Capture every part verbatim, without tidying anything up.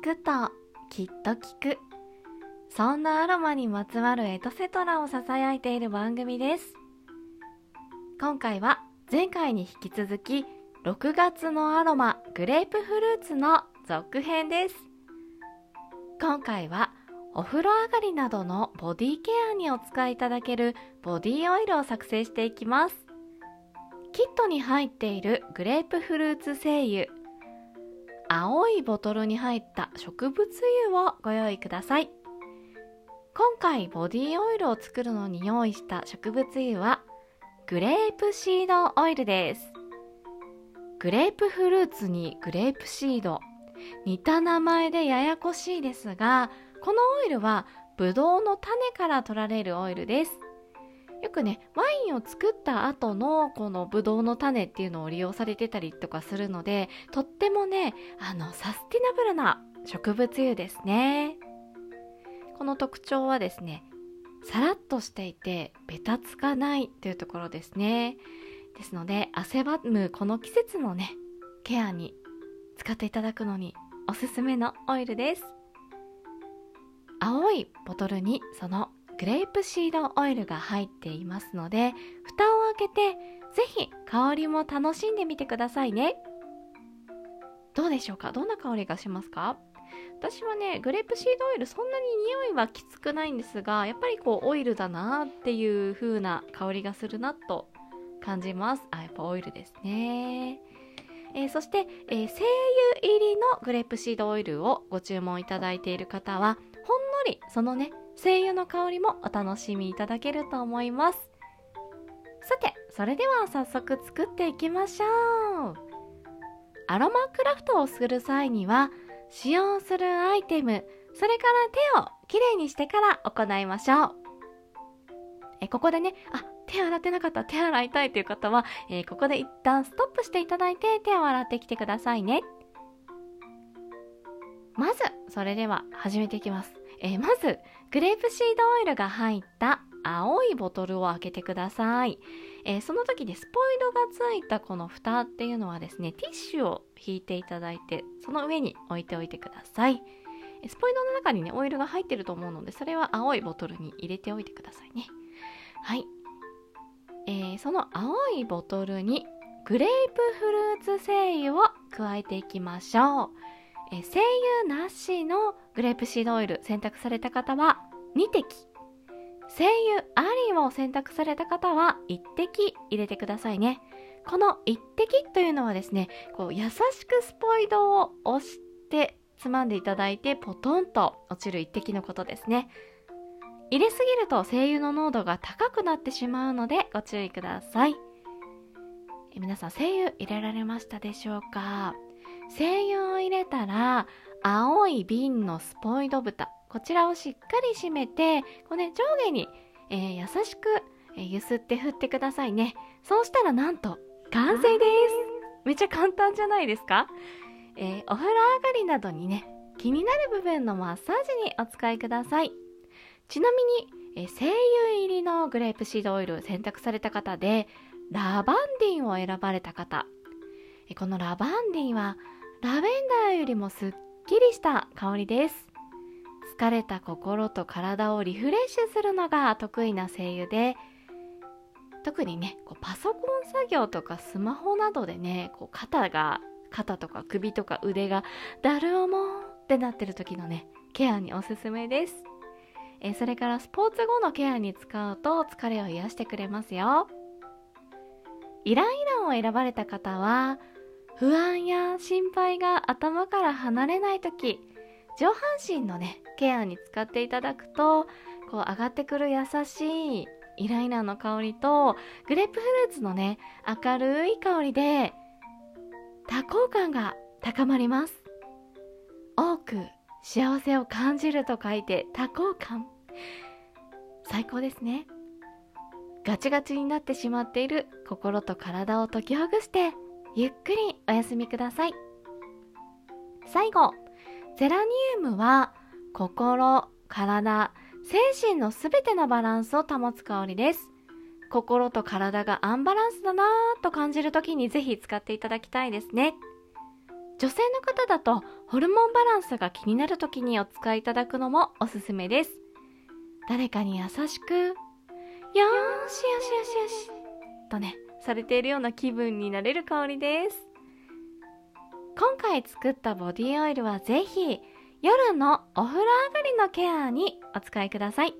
聞くときっと聞く、そんなアロマにまつわるエトセトラをささやいている番組です。今回は前回に引き続きろくがつのアロマグレープフルーツの続編です。今回はお風呂上がりなどのボディケアにお使いいただけるボディオイルを作成していきます。キットに入っているグレープフルーツ精油、青いボトルに入った植物油をご用意ください。今回ボディオイルを作るのに用意した植物油はグレープシードオイルです。グレープフルーツにグレープシード、似た名前でややこしいですが、このオイルはブドウの種から取られるオイルです。よくね、ワインを作った後のこのブドウの種っていうのを利用されてたりとかするので、とってもね、あのサスティナブルな植物油ですね。この特徴はですね、さらっとしていてベタつかないというところですね。ですので汗ばむこの季節のね、ケアに使っていただくのにおすすめのオイルです。青いボトルにそのグレープシードオイルが入っていますので、蓋を開けてぜひ香りも楽しんでみてくださいね。どうでしょうか？どんな香りがしますか？私はね、グレープシードオイルそんなに匂いはきつくないんですが、やっぱりこうオイルだなっていう風な香りがするなと感じます。あ、やっぱオイルですね。えー、そして、えー、精油入りのグレープシードオイルをご注文いただいている方はほんのりそのね、精油の香りもお楽しみいただけると思います。さて、それでは早速作っていきましょう。アロマクラフトをする際には使用するアイテム、それから手をきれいにしてから行いましょう。えここでね、あ、手洗ってなかった、手洗いたいという方は、えー、ここで一旦ストップしていただいて手を洗ってきてくださいね。まずそれでは始めていきます。えー、まずグレープシードオイルが入った青いボトルを開けてください。えー、その時でスポイドがついたこの蓋っていうのはですね、ティッシュを引いていただいてその上に置いておいてください。スポイドの中にね、オイルが入ってると思うので、それは青いボトルに入れておいてくださいね。はい、えー、その青いボトルにグレープフルーツ精油を加えていきましょう。えー、精油なしのグレープシードオイル選択された方はにてき、精油ありを選択された方はいってき入れてくださいね。このいってきというのはですね、こう優しくスポイドを押してつまんでいただいてポトンと落ちるいってきのことですね。入れすぎると精油の濃度が高くなってしまうのでご注意ください。え皆さん、精油入れられましたでしょうか？精油を入れたら青い瓶のスポイド蓋、こちらをしっかり閉めて、こうね、上下に、えー、優しく、えー、ゆすって振ってくださいね。そうしたらなんと完成です。めっちゃ簡単じゃないですか？えー、お風呂上がりなどにね、気になる部分のマッサージにお使いください。ちなみに、えー、精油入りのグレープシードオイルを選択された方でラバンディンを選ばれた方、えー、このラバンディンはラベンダーよりもすっきりした香りです。疲れた心と体をリフレッシュするのが得意な精油で、特にね、こうパソコン作業とかスマホなどでね、こう肩が肩とか首とか腕がだるおもってなってる時のね、ケアにおすすめです。えそれからスポーツ後のケアに使うと疲れを癒してくれますよ。イランイランを選ばれた方は不安や心配が頭から離れない時、上半身のね、ケアに使っていただくと、こう上がってくる優しいイライラの香りとグレープフルーツのね、明るい香りで多幸感が高まります。多く幸せを感じると書いて多幸感、最高ですね。ガチガチになってしまっている心と体を解きほぐしてゆっくりお休みください。最後、ゼラニウムは心、体、精神のすべてのバランスを保つ香りです。心と体がアンバランスだなぁと感じるときにぜひ使っていただきたいですね。女性の方だとホルモンバランスが気になる時にお使いいただくのもおすすめです。誰かに優しく、よーしよしよしよしとね、されているような気分になれる香りです。今回作ったボディオイルはぜひ、夜のお風呂上がりのケアにお使いください。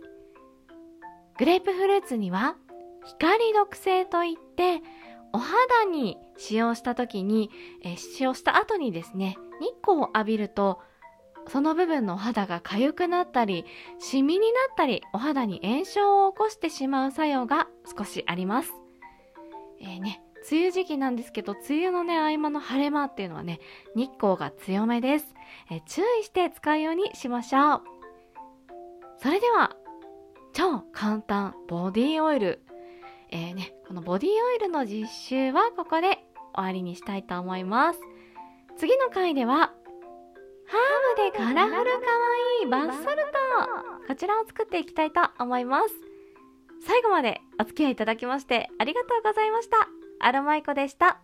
グレープフルーツには光毒性といって、お肌に使用した時に、え使用した後にですね、日光を浴びると、その部分のお肌が痒くなったり、シミになったり、お肌に炎症を起こしてしまう作用が少しあります。えーね、梅雨時期なんですけど、梅雨のね、合間の晴れ間っていうのはね、日光が強めです。えー、注意して使うようにしましょう。それでは、超簡単ボディオイル。えーね、このボディオイルの実習はここで終わりにしたいと思います。次の回では、ハーブでカラフルかわいいバスソルト、こちらを作っていきたいと思います。最後までお付き合いいただきましてありがとうございました。アロマイコでした。